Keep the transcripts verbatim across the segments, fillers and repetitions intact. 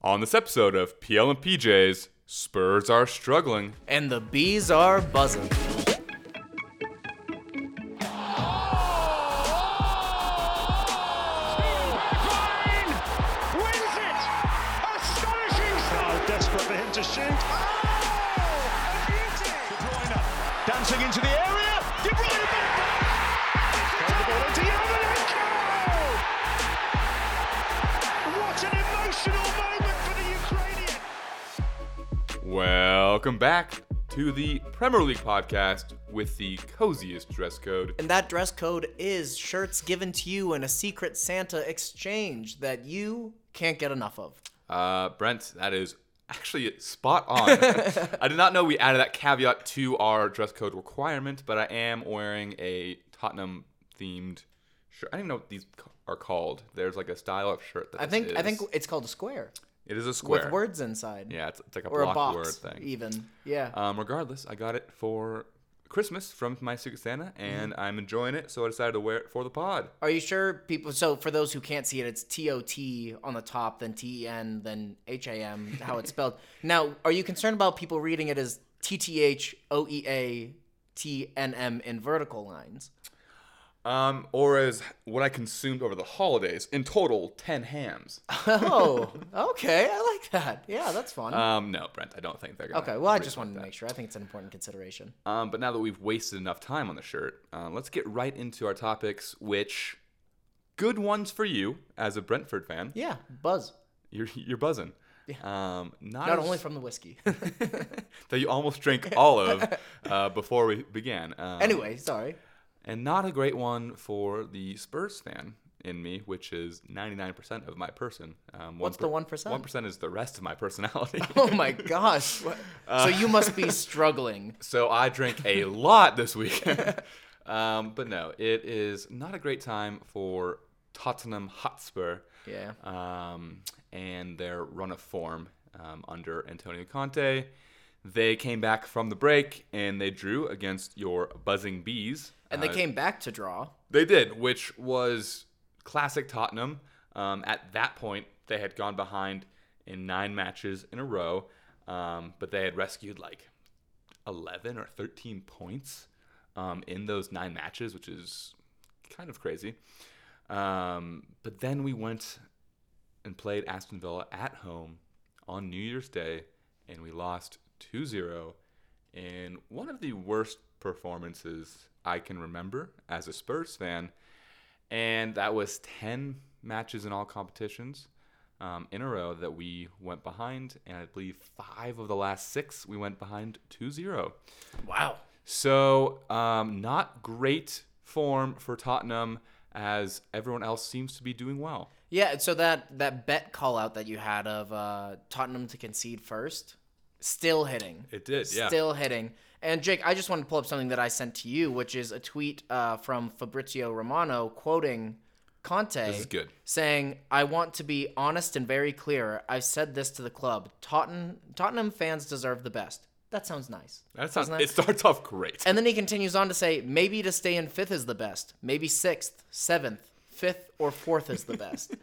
On this episode of P L and P J's, Spurs are struggling. And the bees are buzzing. Into the area, De Bruyne back! The ball into Yarmolenko! What an emotional moment for the Ukrainian! Welcome back to the Premier League podcast with the coziest dress code. And that dress code is shirts given to you in a secret Santa exchange that you can't get enough of. Uh, Brent, that is actually spot on. I did not know we added that caveat to our dress code requirement, but I am wearing a Tottenham themed shirt. I don't even know what these are called. There's like a style of shirt that I think is. I think it's called a square. It is a square with words inside. Yeah, it's, it's like a or block a box, word thing. Even yeah. Um, regardless, I got it for Christmas from my Secret Santa, and mm-hmm. I'm enjoying it, so I decided to wear it for the pod. Are you sure people... So, for those who can't see it, it's T O T on the top, then T E N, then H A M, how it's spelled. Now, are you concerned about people reading it as T T H O E A T N M in vertical lines? Um, or as what I consumed over the holidays. In total, ten hams. Oh, okay. I like that. Yeah, that's fun. Um, no, Brent, I don't think they're going to. Okay, well, I just wanted to make sure. I think it's an important consideration. Um, but now that we've wasted enough time on the shirt, uh, let's get right into our topics, which, good ones for you as a Brentford fan. Yeah, buzz. You're you're buzzing. Yeah. Um, not not as... only from the whiskey that you almost drank all of uh, before we began. Um, anyway, sorry. And not a great one for the Spurs fan in me, which is ninety-nine percent of my person. Um, What's per- the one percent? one percent is the rest of my personality. Oh, my gosh. Uh, so you must be struggling. So I drank a lot this weekend. um, but no, it is not a great time for Tottenham Hotspur. Yeah. Um, and their run of form um, under Antonio Conte. They came back from the break, and they drew against your buzzing bees. And they uh, came back to draw. They did, which was classic Tottenham. Um, at that point, they had gone behind in nine matches in a row, um, but they had rescued like eleven or thirteen points um, in those nine matches, which is kind of crazy. Um, but then we went and played Aston Villa at home on New Year's Day, and we lost two zero in one of the worst performances I can remember as a Spurs fan, and that was ten matches in all competitions um, in a row that we went behind, and I believe five of the last six we went behind two zero. Wow. So um, not great form for Tottenham as everyone else seems to be doing well. Yeah, so that, that bet call-out that you had of uh, Tottenham to concede first, still hitting. It did, yeah. Still hitting. And, Jake, I just wanted to pull up something that I sent to you, which is a tweet uh, from Fabrizio Romano quoting Conte. This is good. Saying, "I want to be honest and very clear. I've said this to the club. Totten- Tottenham fans deserve the best." That sounds nice. That sounds nice. It starts off great. And then he continues on to say, "Maybe to stay in fifth is the best. Maybe sixth, seventh, fifth, or fourth is the best."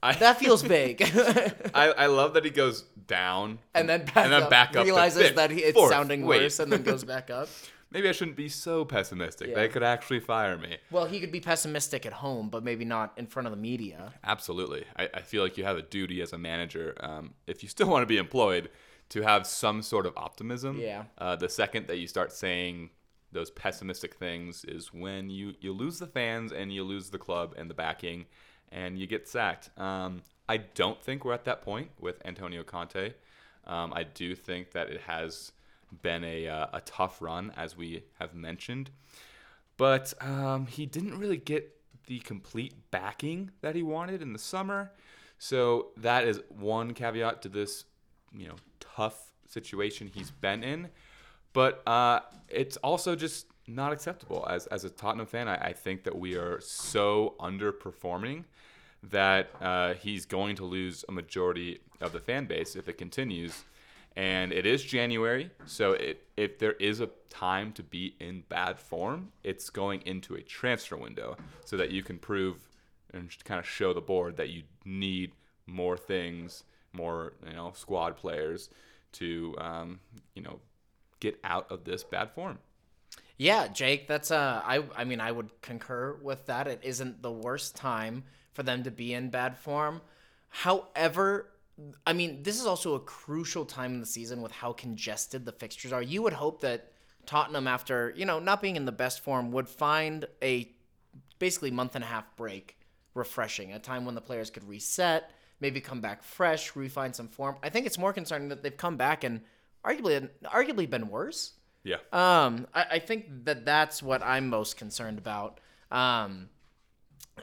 I, that feels vague. I, I love that he goes down and then back and then up, back up realizes fifth, that he, it's fourth, sounding wait. worse, and then goes back up. Maybe I shouldn't be so pessimistic. Yeah. They could actually fire me. Well, he could be pessimistic at home, but maybe not in front of the media. Absolutely. I, I feel like you have a duty as a manager, um, if you still want to be employed, to have some sort of optimism. Yeah. Uh, the second that you start saying those pessimistic things is when you, you lose the fans and you lose the club and the backing, and you get sacked. Um, I don't think we're at that point with Antonio Conte. Um, I do think that it has been a uh, a tough run, as we have mentioned. But um, he didn't really get the complete backing that he wanted in the summer. So that is one caveat to this, you know, tough situation he's been in. But uh, it's also just not acceptable. As as a Tottenham fan, I, I think that we are so underperforming that uh, he's going to lose a majority of the fan base if it continues. And it is January, so it, if there is a time to be in bad form, it's going into a transfer window so that you can prove and kind of show the board that you need more things more, you know, squad players to, um, you know, get out of this bad form. Yeah, Jake, that's uh, I, I mean, I would concur with that. It isn't the worst time for them to be in bad form. However, I mean, this is also a crucial time in the season with how congested the fixtures are. You would hope that Tottenham, after, you know, not being in the best form, would find a basically month and a half break refreshing, a time when the players could reset, maybe come back fresh, refine some form. I think it's more concerning that they've come back and arguably, arguably been worse. Yeah. Um, I, I think that that's what I'm most concerned about. Um,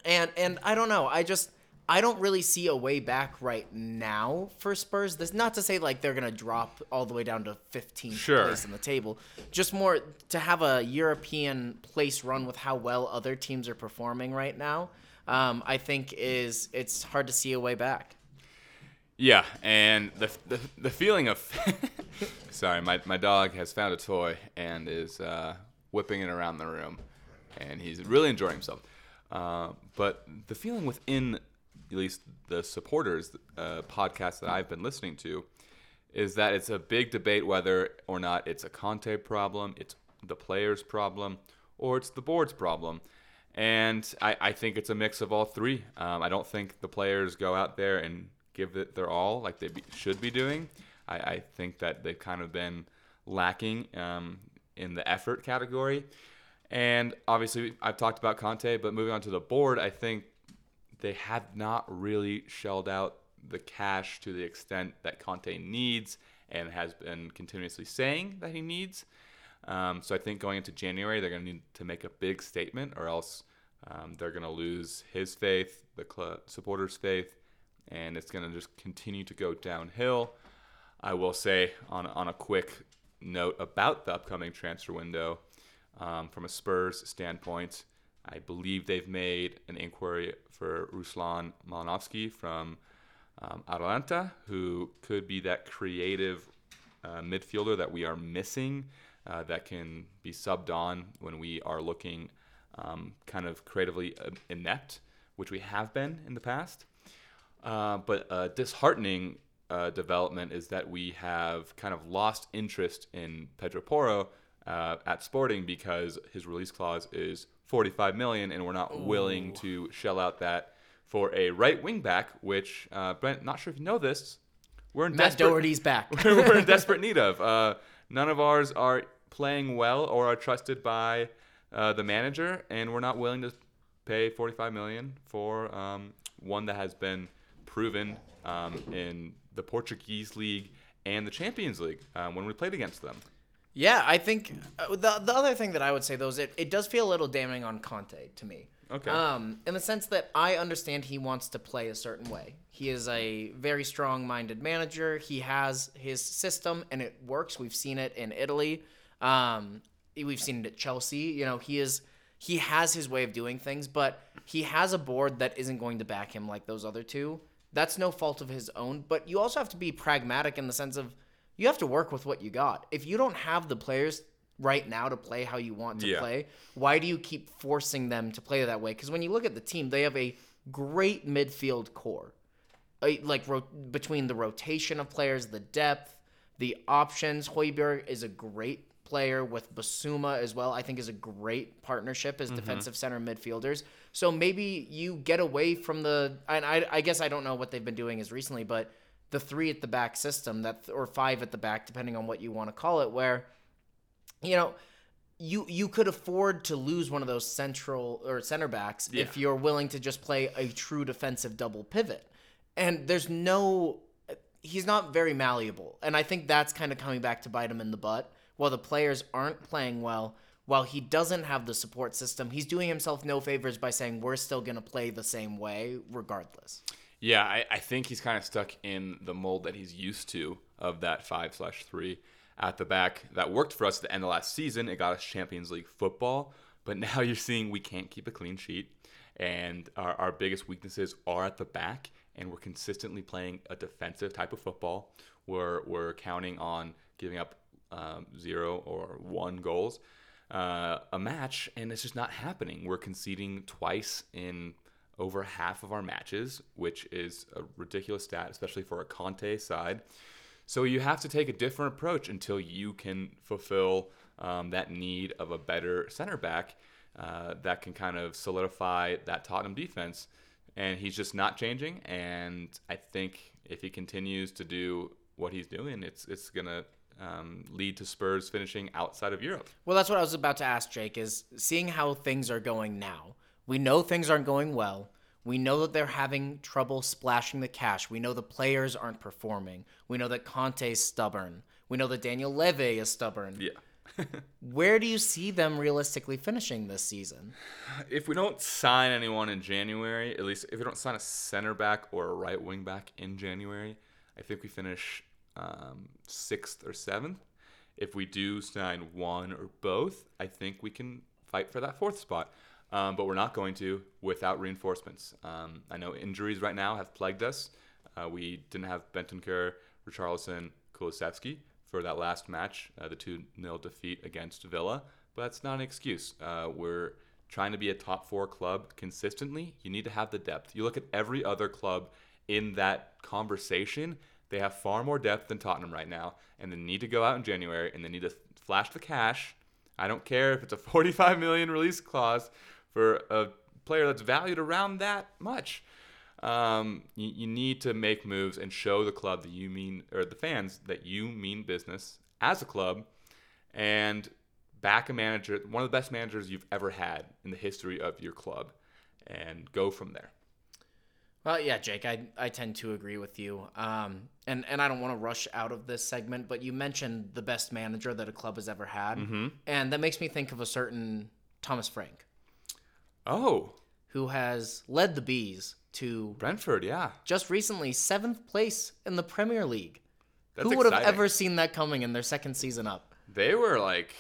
and and I don't know. I just I don't really see a way back right now for Spurs. That's not to say like they're gonna drop all the way down to fifteenth sure. place in the table. Just more to have a European place run with how well other teams are performing right now. Um, I think is it's hard to see a way back. Yeah, and the the, the feeling of sorry, my my dog has found a toy and is uh, whipping it around the room, and he's really enjoying himself. Uh, but the feeling within, at least the supporters uh, podcast that I've been listening to, is that it's a big debate whether or not it's a Conte problem, it's the players' problem, or it's the board's problem. And I, I think it's a mix of all three. Um, I don't think the players go out there and give it their all like they be, should be doing. I, I think that they've kind of been lacking um, in the effort category. And obviously, I've talked about Conte, but moving on to the board, I think they have not really shelled out the cash to the extent that Conte needs and has been continuously saying that he needs. Um, so I think going into January, they're going to need to make a big statement, or else um, they're going to lose his faith, the club supporters' faith, and it's going to just continue to go downhill. I will say on, on a quick note about the upcoming transfer window, um, from a Spurs standpoint, I believe they've made an inquiry for Ruslan Malinovsky from um, Atalanta, who could be that creative uh, midfielder that we are missing. Uh, that can be subbed on when we are looking um, kind of creatively inept, which we have been in the past. Uh, but a disheartening uh, development is that we have kind of lost interest in Pedro Porro uh, at Sporting because his release clause is forty-five million dollars, and we're not Ooh. willing to shell out that for a right wing back, which, uh, Brent, not sure if you know this, we're in, Matt Doherty's back. we're, we're in desperate need of. Uh, none of ours are playing well or are trusted by uh, the manager, and we're not willing to pay forty-five million dollars for um, one that has been proven um, in the Portuguese League and the Champions League um, when we played against them. Yeah, I think the the other thing that I would say, though, is it, it does feel a little damning on Conte to me. Okay. Um, in the sense that I understand he wants to play a certain way. He is a very strong-minded manager. He has his system, and it works. We've seen it in Italy. Um, we've seen it at Chelsea. You know, he is he has his way of doing things, but he has a board that isn't going to back him like those other two. That's no fault of his own. But you also have to be pragmatic in the sense of you have to work with what you got. If you don't have the players right now to play how you want to yeah. play, why do you keep forcing them to play that way? Because when you look at the team, they have a great midfield core, a, like ro- between the rotation of players, the depth, the options. Hoiberg is a great player with Basuma as well, I think is a great partnership as mm-hmm. defensive center midfielders. So maybe you get away from the, and I, I guess I don't know what they've been doing as recently, but the three at the back system, that or five at the back, depending on what you want to call it, where you know, you you could afford to lose one of those central or center backs yeah. if you're willing to just play a true defensive double pivot. And there's no – he's not very malleable. And I think that's kind of coming back to bite him in the butt. While the players aren't playing well, while he doesn't have the support system, he's doing himself no favors by saying we're still going to play the same way regardless. Yeah, I, I think he's kind of stuck in the mold that he's used to of that five slash three at the back that worked for us at the end of last season. It got us Champions League football, but now you're seeing we can't keep a clean sheet, and our, our biggest weaknesses are at the back, and we're consistently playing a defensive type of football where we're counting on giving up um, zero or one goals uh, a match, and it's just not happening. We're conceding twice in over half of our matches, which is a ridiculous stat, especially for a Conte side. So you have to take a different approach until you can fulfill um, that need of a better center back uh, that can kind of solidify that Tottenham defense. And he's just not changing. And I think if he continues to do what he's doing, it's it's going to um, lead to Spurs finishing outside of Europe. Well, that's what I was about to ask, Jake, is seeing how things are going now. We know things aren't going well. We know that they're having trouble splashing the cash. We know the players aren't performing. We know that Conte's stubborn. We know that Daniel Levy is stubborn. Yeah. Where do you see them realistically finishing this season? If we don't sign anyone in January, at least if we don't sign a center back or a right wing back in January, I think we finish um, sixth or seventh. If we do sign one or both, I think we can fight for that fourth spot. Um, but we're not going to without reinforcements. Um, I know injuries right now have plagued us. Uh, we didn't have Bentancur, Richarlison, Kulusevski for that last match, uh, the two nil defeat against Villa. But that's not an excuse. Uh, we're trying to be a top four club consistently. You need to have the depth. You look at every other club in that conversation. They have far more depth than Tottenham right now. And they need to go out in January and they need to flash the cash. I don't care if it's a forty-five million release clause for a player that's valued around that much. Um, you, you need to make moves and show the club that you mean, or the fans that you mean business as a club, and back a manager, one of the best managers you've ever had in the history of your club, and go from there. Well, yeah, Jake, I, I tend to agree with you. Um, and, and I don't want to rush out of this segment, but you mentioned the best manager that a club has ever had. Mm-hmm. And that makes me think of a certain Thomas Frank. Oh. Who has led the Bees to Brentford, yeah. Just recently, seventh place in the Premier League. That's Who would exciting. Have ever seen that coming in their second season up? They were like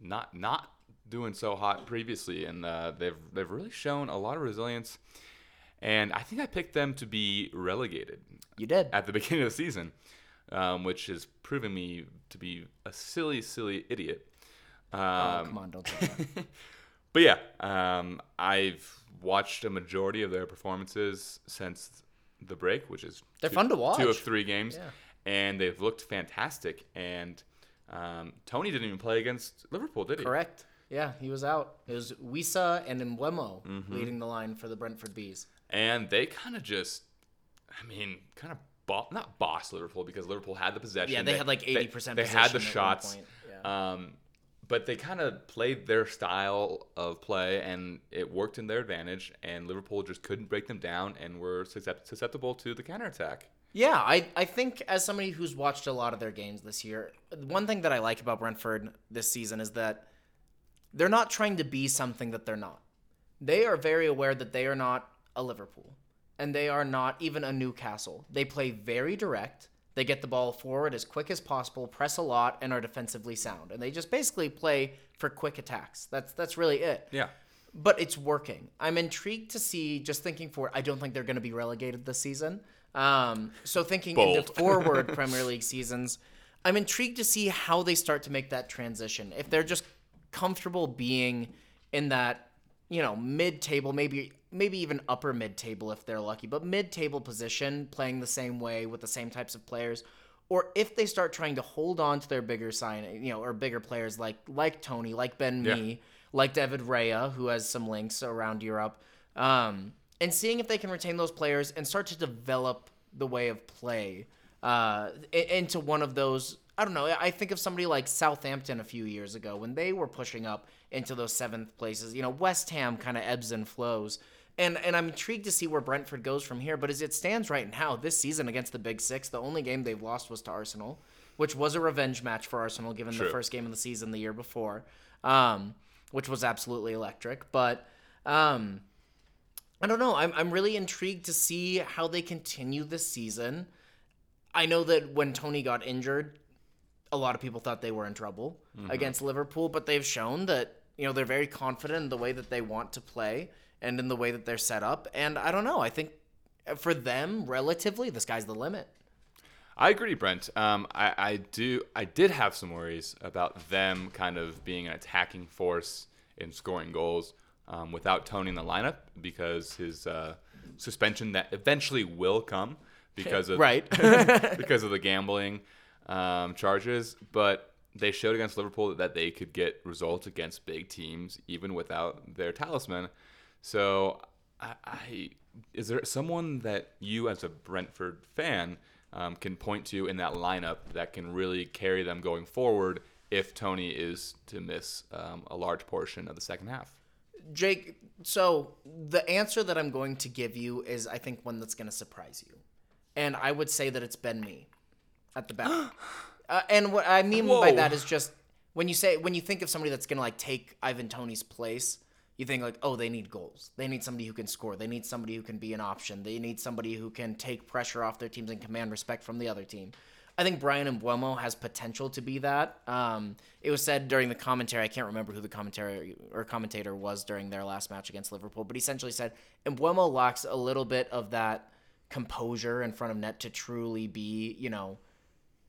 not not doing so hot previously, and uh, they've they've really shown a lot of resilience. And I think I picked them to be relegated. You did. At the beginning of the season, um, which has proven me to be a silly, silly idiot. Um, oh, come on, don't do that. But yeah, um, I've watched a majority of their performances since the break, which is they're two, fun to watch. Two of three games, yeah. And they've looked fantastic. And um, Toney didn't even play against Liverpool, did he? Correct. Yeah, he was out. It was Wissa and Mbeumo mm-hmm. leading the line for the Brentford Bees. And they kind of just, I mean, kind of bo- not bossed Liverpool because Liverpool had the possession. Yeah, they, they had like eighty percent they, possession. They had the shots. Yeah. Um But they kind of played their style of play, and it worked in their advantage, and Liverpool just couldn't break them down and were susceptible to the counterattack. Yeah, I, I think as somebody who's watched a lot of their games this year, one thing that I like about Brentford this season is that they're not trying to be something that they're not. They are very aware that they are not a Liverpool, and they are not even a Newcastle. They play very direct. They get the ball forward as quick as possible, press a lot, and are defensively sound. And they just basically play for quick attacks. That's that's really it. Yeah. But it's working. I'm intrigued to see, just thinking forward, I don't think they're going to be relegated this season. Um, so thinking Bold. Into forward Premier League seasons, I'm intrigued to see how they start to make that transition. If they're just comfortable being in that, you know, mid-table, maybe maybe even upper mid-table if they're lucky, but mid-table position, playing the same way with the same types of players, or if they start trying to hold on to their bigger sign, you know, or bigger players like like Toney, like Ben yeah. Mee, like David Raya, who has some links around Europe, um, and seeing if they can retain those players and start to develop the way of play uh, into one of those. I don't know. I think of somebody like Southampton a few years ago when they were pushing up into those seventh places. You know, West Ham kind of ebbs and flows. And and I'm intrigued to see where Brentford goes from here. But as it stands right now, this season against the Big Six, the only game they've lost was to Arsenal, which was a revenge match for Arsenal given True. The first game of the season the year before, um, which was absolutely electric. But um, I don't know. I'm I'm really intrigued to see how they continue this season. I know that when Toney got injured, a lot of people thought they were in trouble mm-hmm. against Liverpool, but they've shown that, you know, they're very confident in the way that they want to play and in the way that they're set up. And I don't know. I think for them, relatively, the sky's the limit. I agree, Brent. Um, I, I do. I did have some worries about them kind of being an attacking force in scoring goals. um, without Toney in the lineup because his uh, suspension that eventually will come because of right. because of the gambling um, charges. But they showed against Liverpool that they could get results against big teams even without their talisman. So I, I is there someone that you as a Brentford fan um, can point to in that lineup that can really carry them going forward if Toney is to miss um, a large portion of the second half? Jake, so the answer that I'm going to give you is, I think, one that's going to surprise you. And I would say that it's been me at the back. uh, and what I mean Whoa. by that is just when you say when you think of somebody that's going to like take Ivan Toney's place, you think like, oh, they need goals. They need somebody who can score. They need somebody who can be an option. They need somebody who can take pressure off their teams and command respect from the other team. I think Bryan Mbeumo has potential to be that. Um, it was said during the commentary, I can't remember who the commentary or commentator was during their last match against Liverpool, but he essentially said Mbeumo lacks a little bit of that composure in front of net to truly be, you know,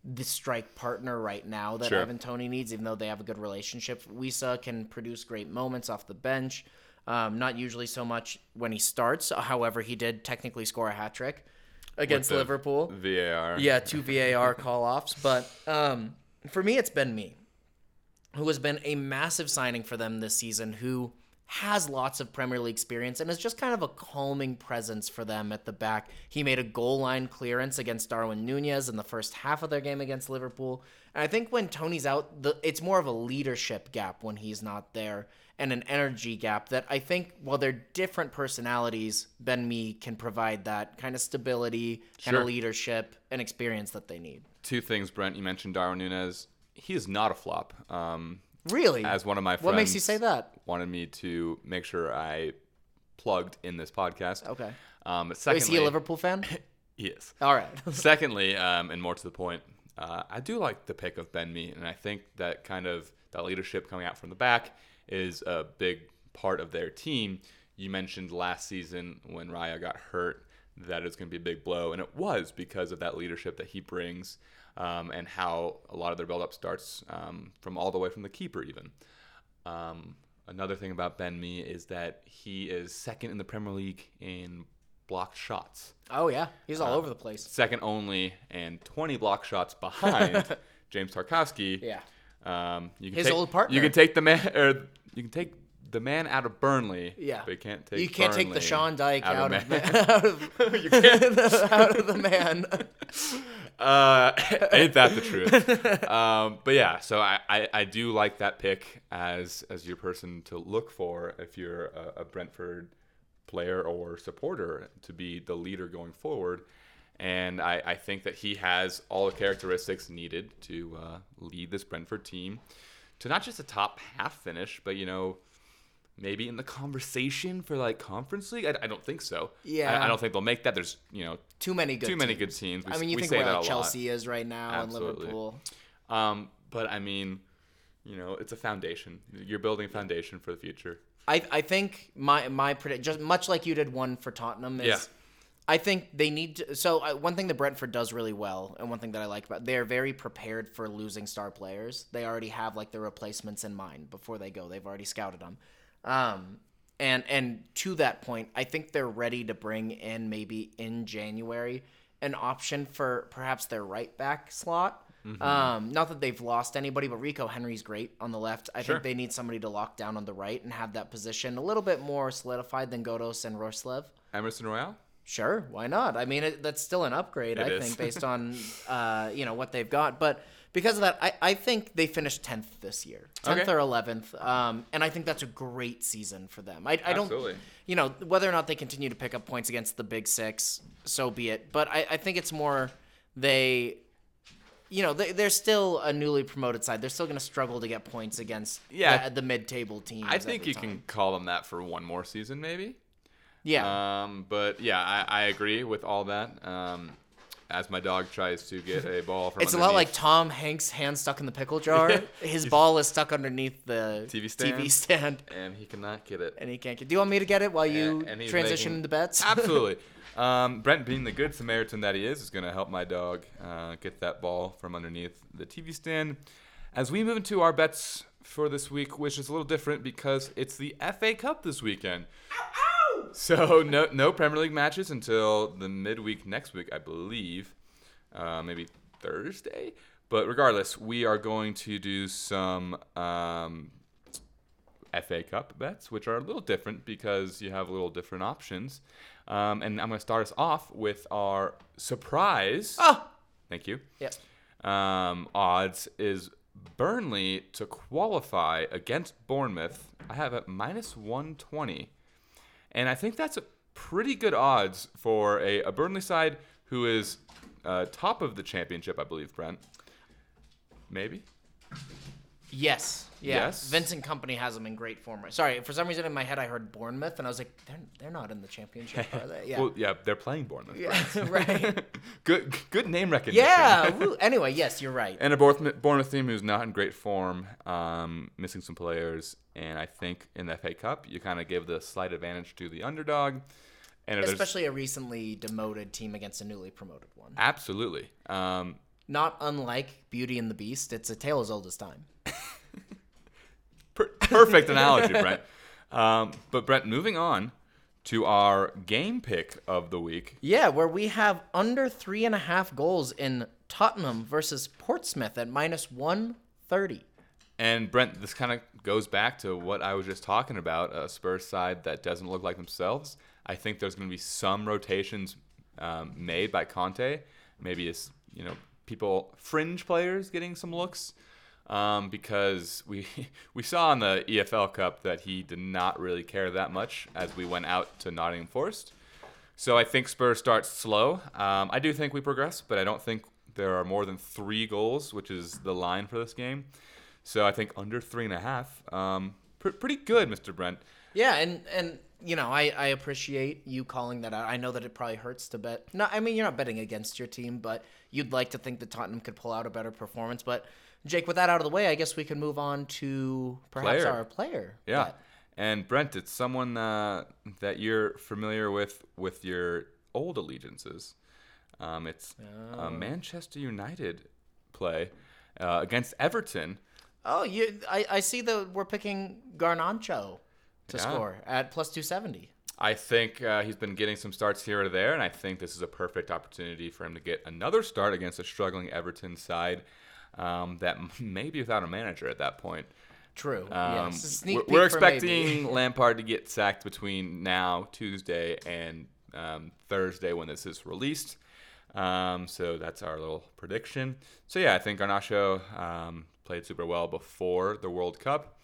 the strike partner right now that sure. Ivan Toney needs, even though they have a good relationship. Wissa can produce great moments off the bench, um, not usually so much when he starts. However, he did technically score a hat trick against Liverpool. V A R. Yeah, two V A R call-offs. But um, for me, it's been me, who has been a massive signing for them this season, who has lots of Premier League experience and is just kind of a calming presence for them at the back. He made a goal line clearance against Darwin Nunez in the first half of their game against Liverpool. And I think when Toney's out, the, it's more of a leadership gap when he's not there and an energy gap that I think, while they're different personalities, Ben Mee can provide that kind of stability, sure. kind of leadership, and experience that they need. Two things, Brent. You mentioned Darwin Nunez. He is not a flop. Um, Really? As one of my friends what makes you say that? Wanted me to make sure I plugged in this podcast. Okay. Um, secondly, is he a Liverpool fan? Yes. All right. Secondly, um, and more to the point, uh, I do like the pick of Ben Mee, and I think that kind of that leadership coming out from the back is a big part of their team. You mentioned last season when Raya got hurt that it's going to be a big blow, and it was because of that leadership that he brings. Um, and how a lot of their build-up starts um, from all the way from the keeper even. Um, another thing about Ben Mee is that he is second in the Premier League in blocked shots. Oh, yeah. He's all uh, over the place. Second only, and twenty block shots behind James Tarkowski. Yeah. Um, you can His take, old partner. You can take the man, or you can take the man out of Burnley. Yeah. But you can't take You can't Burnley take the Sean Dyke out, out of, man. out of, you can't. out of the man. Uh, ain't that the truth? Um, but yeah, so I, I, I do like that pick as as your person to look for if you're a, a Brentford player or supporter to be the leader going forward. And I, I think that he has all the characteristics needed to uh, lead this Brentford team to not just a top half finish, but, you know, maybe in the conversation for like Conference League. I, I don't think so. Yeah, I, I don't think they'll make that. There's you know too many good too teams. many good teams. We, I mean, you think where like Chelsea lot. is right now Absolutely. and Liverpool. Um, but I mean, you know, it's a foundation. You're building a foundation for the future. I I think my my predict just much like you did one for Tottenham is. Yeah. I think they need to. So one thing that Brentford does really well, and one thing that I like about, they're very prepared for losing star players. They already have like their replacements in mind before they go. They've already scouted them. Um, and, and to that point, I think they're ready to bring in maybe in January an option for perhaps their right back slot. Mm-hmm. Um, not that they've lost anybody, but Rico Henry's great on the left. I sure. think they need somebody to lock down on the right and have that position a little bit more solidified than Godos and Rorslev. Emerson Royale? Sure. Why not? I mean, it, that's still an upgrade, it I is. think, based on, uh, you know, what they've got. But because of that, I, I think they finished tenth this year, tenth okay. or eleventh, um, and I think that's a great season for them. I, I don't, you know, whether or not they continue to pick up points against the Big Six, so be it. But I, I think it's more they, you know, they, they're still a newly promoted side. They're still going to struggle to get points against yeah, the, the mid-table teams. I think you time. can call them that for one more season, maybe. Yeah. Um, but yeah, I, I agree with all that. Um, as my dog tries to get a ball from It's underneath. A lot like Tom Hanks' hand stuck in the pickle jar. His ball is stuck underneath the T V stand. T V stand. And he cannot get it. And he can't get it. Do you want me to get it while you and, and transition making, the bets? Absolutely. Um, Brent, being the good Samaritan that he is, is going to help my dog uh, get that ball from underneath the T V stand. As we move into our bets for this week, which is a little different because it's the F A Cup this weekend. Ow, ow! So no no Premier League matches until the midweek next week, I believe. Uh, maybe Thursday? But regardless, we are going to do some um, F A Cup bets, which are a little different because you have a little different options. Um, and I'm going to start us off with our surprise. Oh! Thank you. Yep. Um, odds is Burnley to qualify against Bournemouth. I have at minus one twenty. And I think that's a pretty good odds for a, a Burnley side who is uh, top of the championship, I believe, Brent. Maybe? Yes. Yeah. Yes. Vincent Company has them in great form. Sorry, for some reason in my head I heard Bournemouth, and I was like, they're they're not in the championship, are they? Yeah. Well, yeah, they're playing Bournemouth. Yeah, right. good good name recognition. Yeah. Anyway, yes, you're right. And a Bournemouth team who's not in great form, um, missing some players, and I think in the F A Cup you kind of give the slight advantage to the underdog. And especially a recently demoted team against a newly promoted one. Absolutely. Um Not unlike Beauty and the Beast, it's a tale as old as time. per- perfect analogy, Brent. Um, but, Brent, moving on to our game pick of the week. Yeah, where we have under three and a half goals in Tottenham versus Portsmouth at minus one thirty. And, Brent, this kind of goes back to what I was just talking about, a Spurs side that doesn't look like themselves. I think there's going to be some rotations um, made by Conte. Maybe it's, you know... people, fringe players getting some looks um, because we we saw in the E F L Cup that he did not really care that much as we went out to Nottingham Forest. So I think Spurs start slow. Um, I do think we progress, but I don't think there are more than three goals, which is the line for this game. So I think under three and a half. Um, pr- pretty good, Mister Brent. Yeah, and... and- You know, I, I appreciate you calling that out. I know that it probably hurts to bet. No, I mean, you're not betting against your team, but you'd like to think that Tottenham could pull out a better performance. But, Jake, with that out of the way, I guess we can move on to perhaps player. our player. Yeah. Bet. And, Brent, it's someone uh, that you're familiar with with your old allegiances. Um, it's oh. a Manchester United play uh, against Everton. Oh, you! I, I see that we're picking Garnacho. To yeah. score at plus two seventy. I think uh, he's been getting some starts here or there, and I think this is a perfect opportunity for him to get another start against a struggling Everton side um, that may be without a manager at that point. True. Um, yes. We're, we're expecting Lampard to get sacked between now, Tuesday, and um, Thursday when this is released. Um, so that's our little prediction. So, yeah, I think Garnacho um, played super well before the World Cup.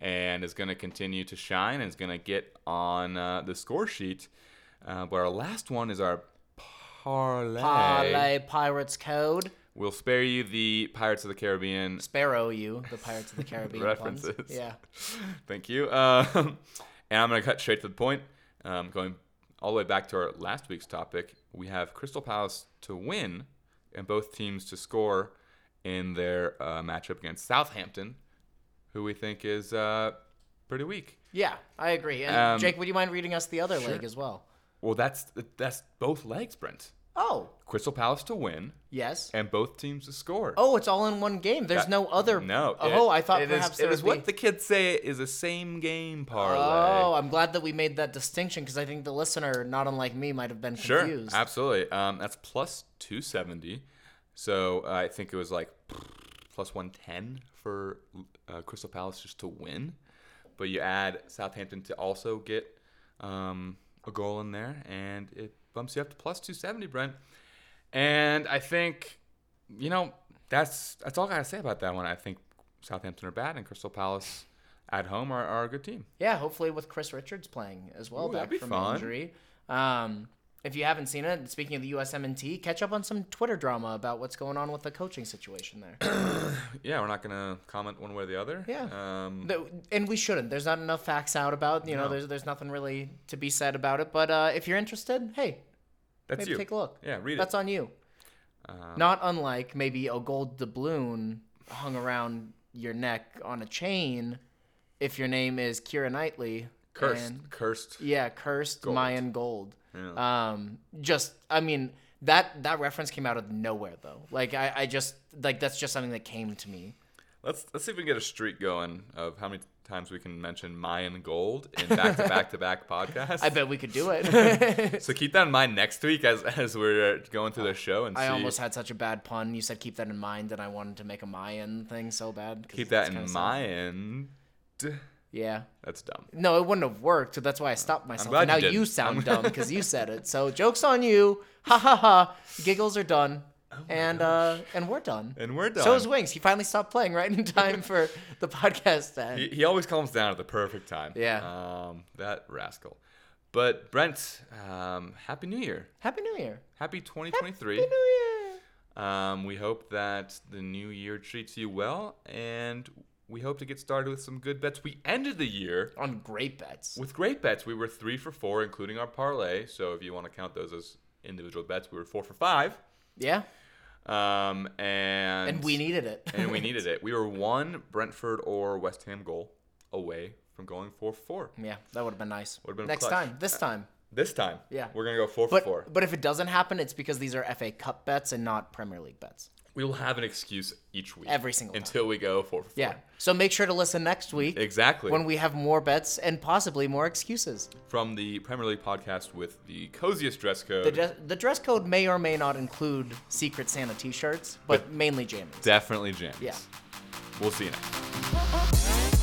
And is going to continue to shine and is going to get on uh, the score sheet. Uh, but our last one is our parlay. Parlay Pirates Code. We'll spare you the Pirates of the Caribbean. Sparrow you the Pirates of the Caribbean references. Puns. Yeah. Thank you. Um, and I'm going to cut straight to the point. Um, going all the way back to our last week's topic, we have Crystal Palace to win and both teams to score in their uh, matchup against Southampton, who we think is uh, pretty weak. Yeah, I agree. And um, Jake, would you mind reading us the other sure. leg as well? Well, that's that's both legs, Brent. Oh. Crystal Palace to win. Yes. And both teams to score. Oh, it's all in one game. There's that, no other. No. Oh, it, I thought it perhaps is, there it would is be... what the kids say is a same game parlay. Oh, I'm glad that we made that distinction because I think the listener, not unlike me, might have been confused. Sure, absolutely. Um, that's plus two seventy. So uh, I think it was like plus one ten for uh, Crystal Palace just to win. But you add Southampton to also get um, a goal in there, and it bumps you up to plus two seventy, Brent. And I think, you know, that's that's all I got to say about that one. I think Southampton are bad, and Crystal Palace at home are, are a good team. Yeah, hopefully with Chris Richards playing as well. Ooh, back from fun. Injury. Um If you haven't seen it, speaking of the U S M N T, catch up on some Twitter drama about what's going on with the coaching situation there. Yeah, we're not going to comment one way or the other. Yeah, um, no, and we shouldn't. There's not enough facts out about, you know, no. there's there's nothing really to be said about it. But uh, if you're interested, hey, that's maybe you. Take a look. Yeah, read it. That's on you. Um, not unlike maybe a gold doubloon hung around your neck on a chain if your name is Keira Knightley. Cursed. And, cursed. Yeah, cursed gold. Mayan gold. Yeah. Um, just, I mean, that, that reference came out of nowhere, though. Like, I, I just, like, that's just something that came to me. Let's let's see if we can get a streak going of how many times we can mention Mayan Gold in back-to-back-to-back podcasts. I bet we could do it. So keep that in mind next week as as we're going through the show. And I see. almost had such a bad pun. You said keep that in mind, and I wanted to make a Mayan thing so bad. Keep that in mind. Yeah. That's dumb. No, it wouldn't have worked. So that's why I stopped myself. And now you, you sound dumb because you said it. So joke's on you. Ha ha ha. Giggles are done. Oh and uh, and we're done. And we're done. So is Wings. He finally stopped playing right in time for the podcast. Then he, he always calms down at the perfect time. Yeah. Um, that rascal. But Brent, um, Happy New Year. Happy New Year. Happy twenty twenty-three. Happy New Year. Um, we hope that the new year treats you well, and we hope to get started with some good bets. We ended the year on great bets. With great bets, we were three for four, including our parlay. So if you want to count those as individual bets, we were four for five. Yeah. Um and and we needed it. and we needed it. We were one Brentford or West Ham goal away from going four for four. Yeah, that would have been nice. Would have been next clutch. time. This time. This time. Yeah, we're gonna go four but, for four. But if it doesn't happen, it's because these are F A Cup bets and not Premier League bets. We will have an excuse each week. Every single until time. we go four for four. Yeah. So make sure to listen next week. Exactly. When we have more bets and possibly more excuses. From the Premier League podcast with the coziest dress code. The, de- the dress code may or may not include Secret Santa t-shirts, but, but mainly jammies. Definitely jammies. Yeah. We'll see you next time.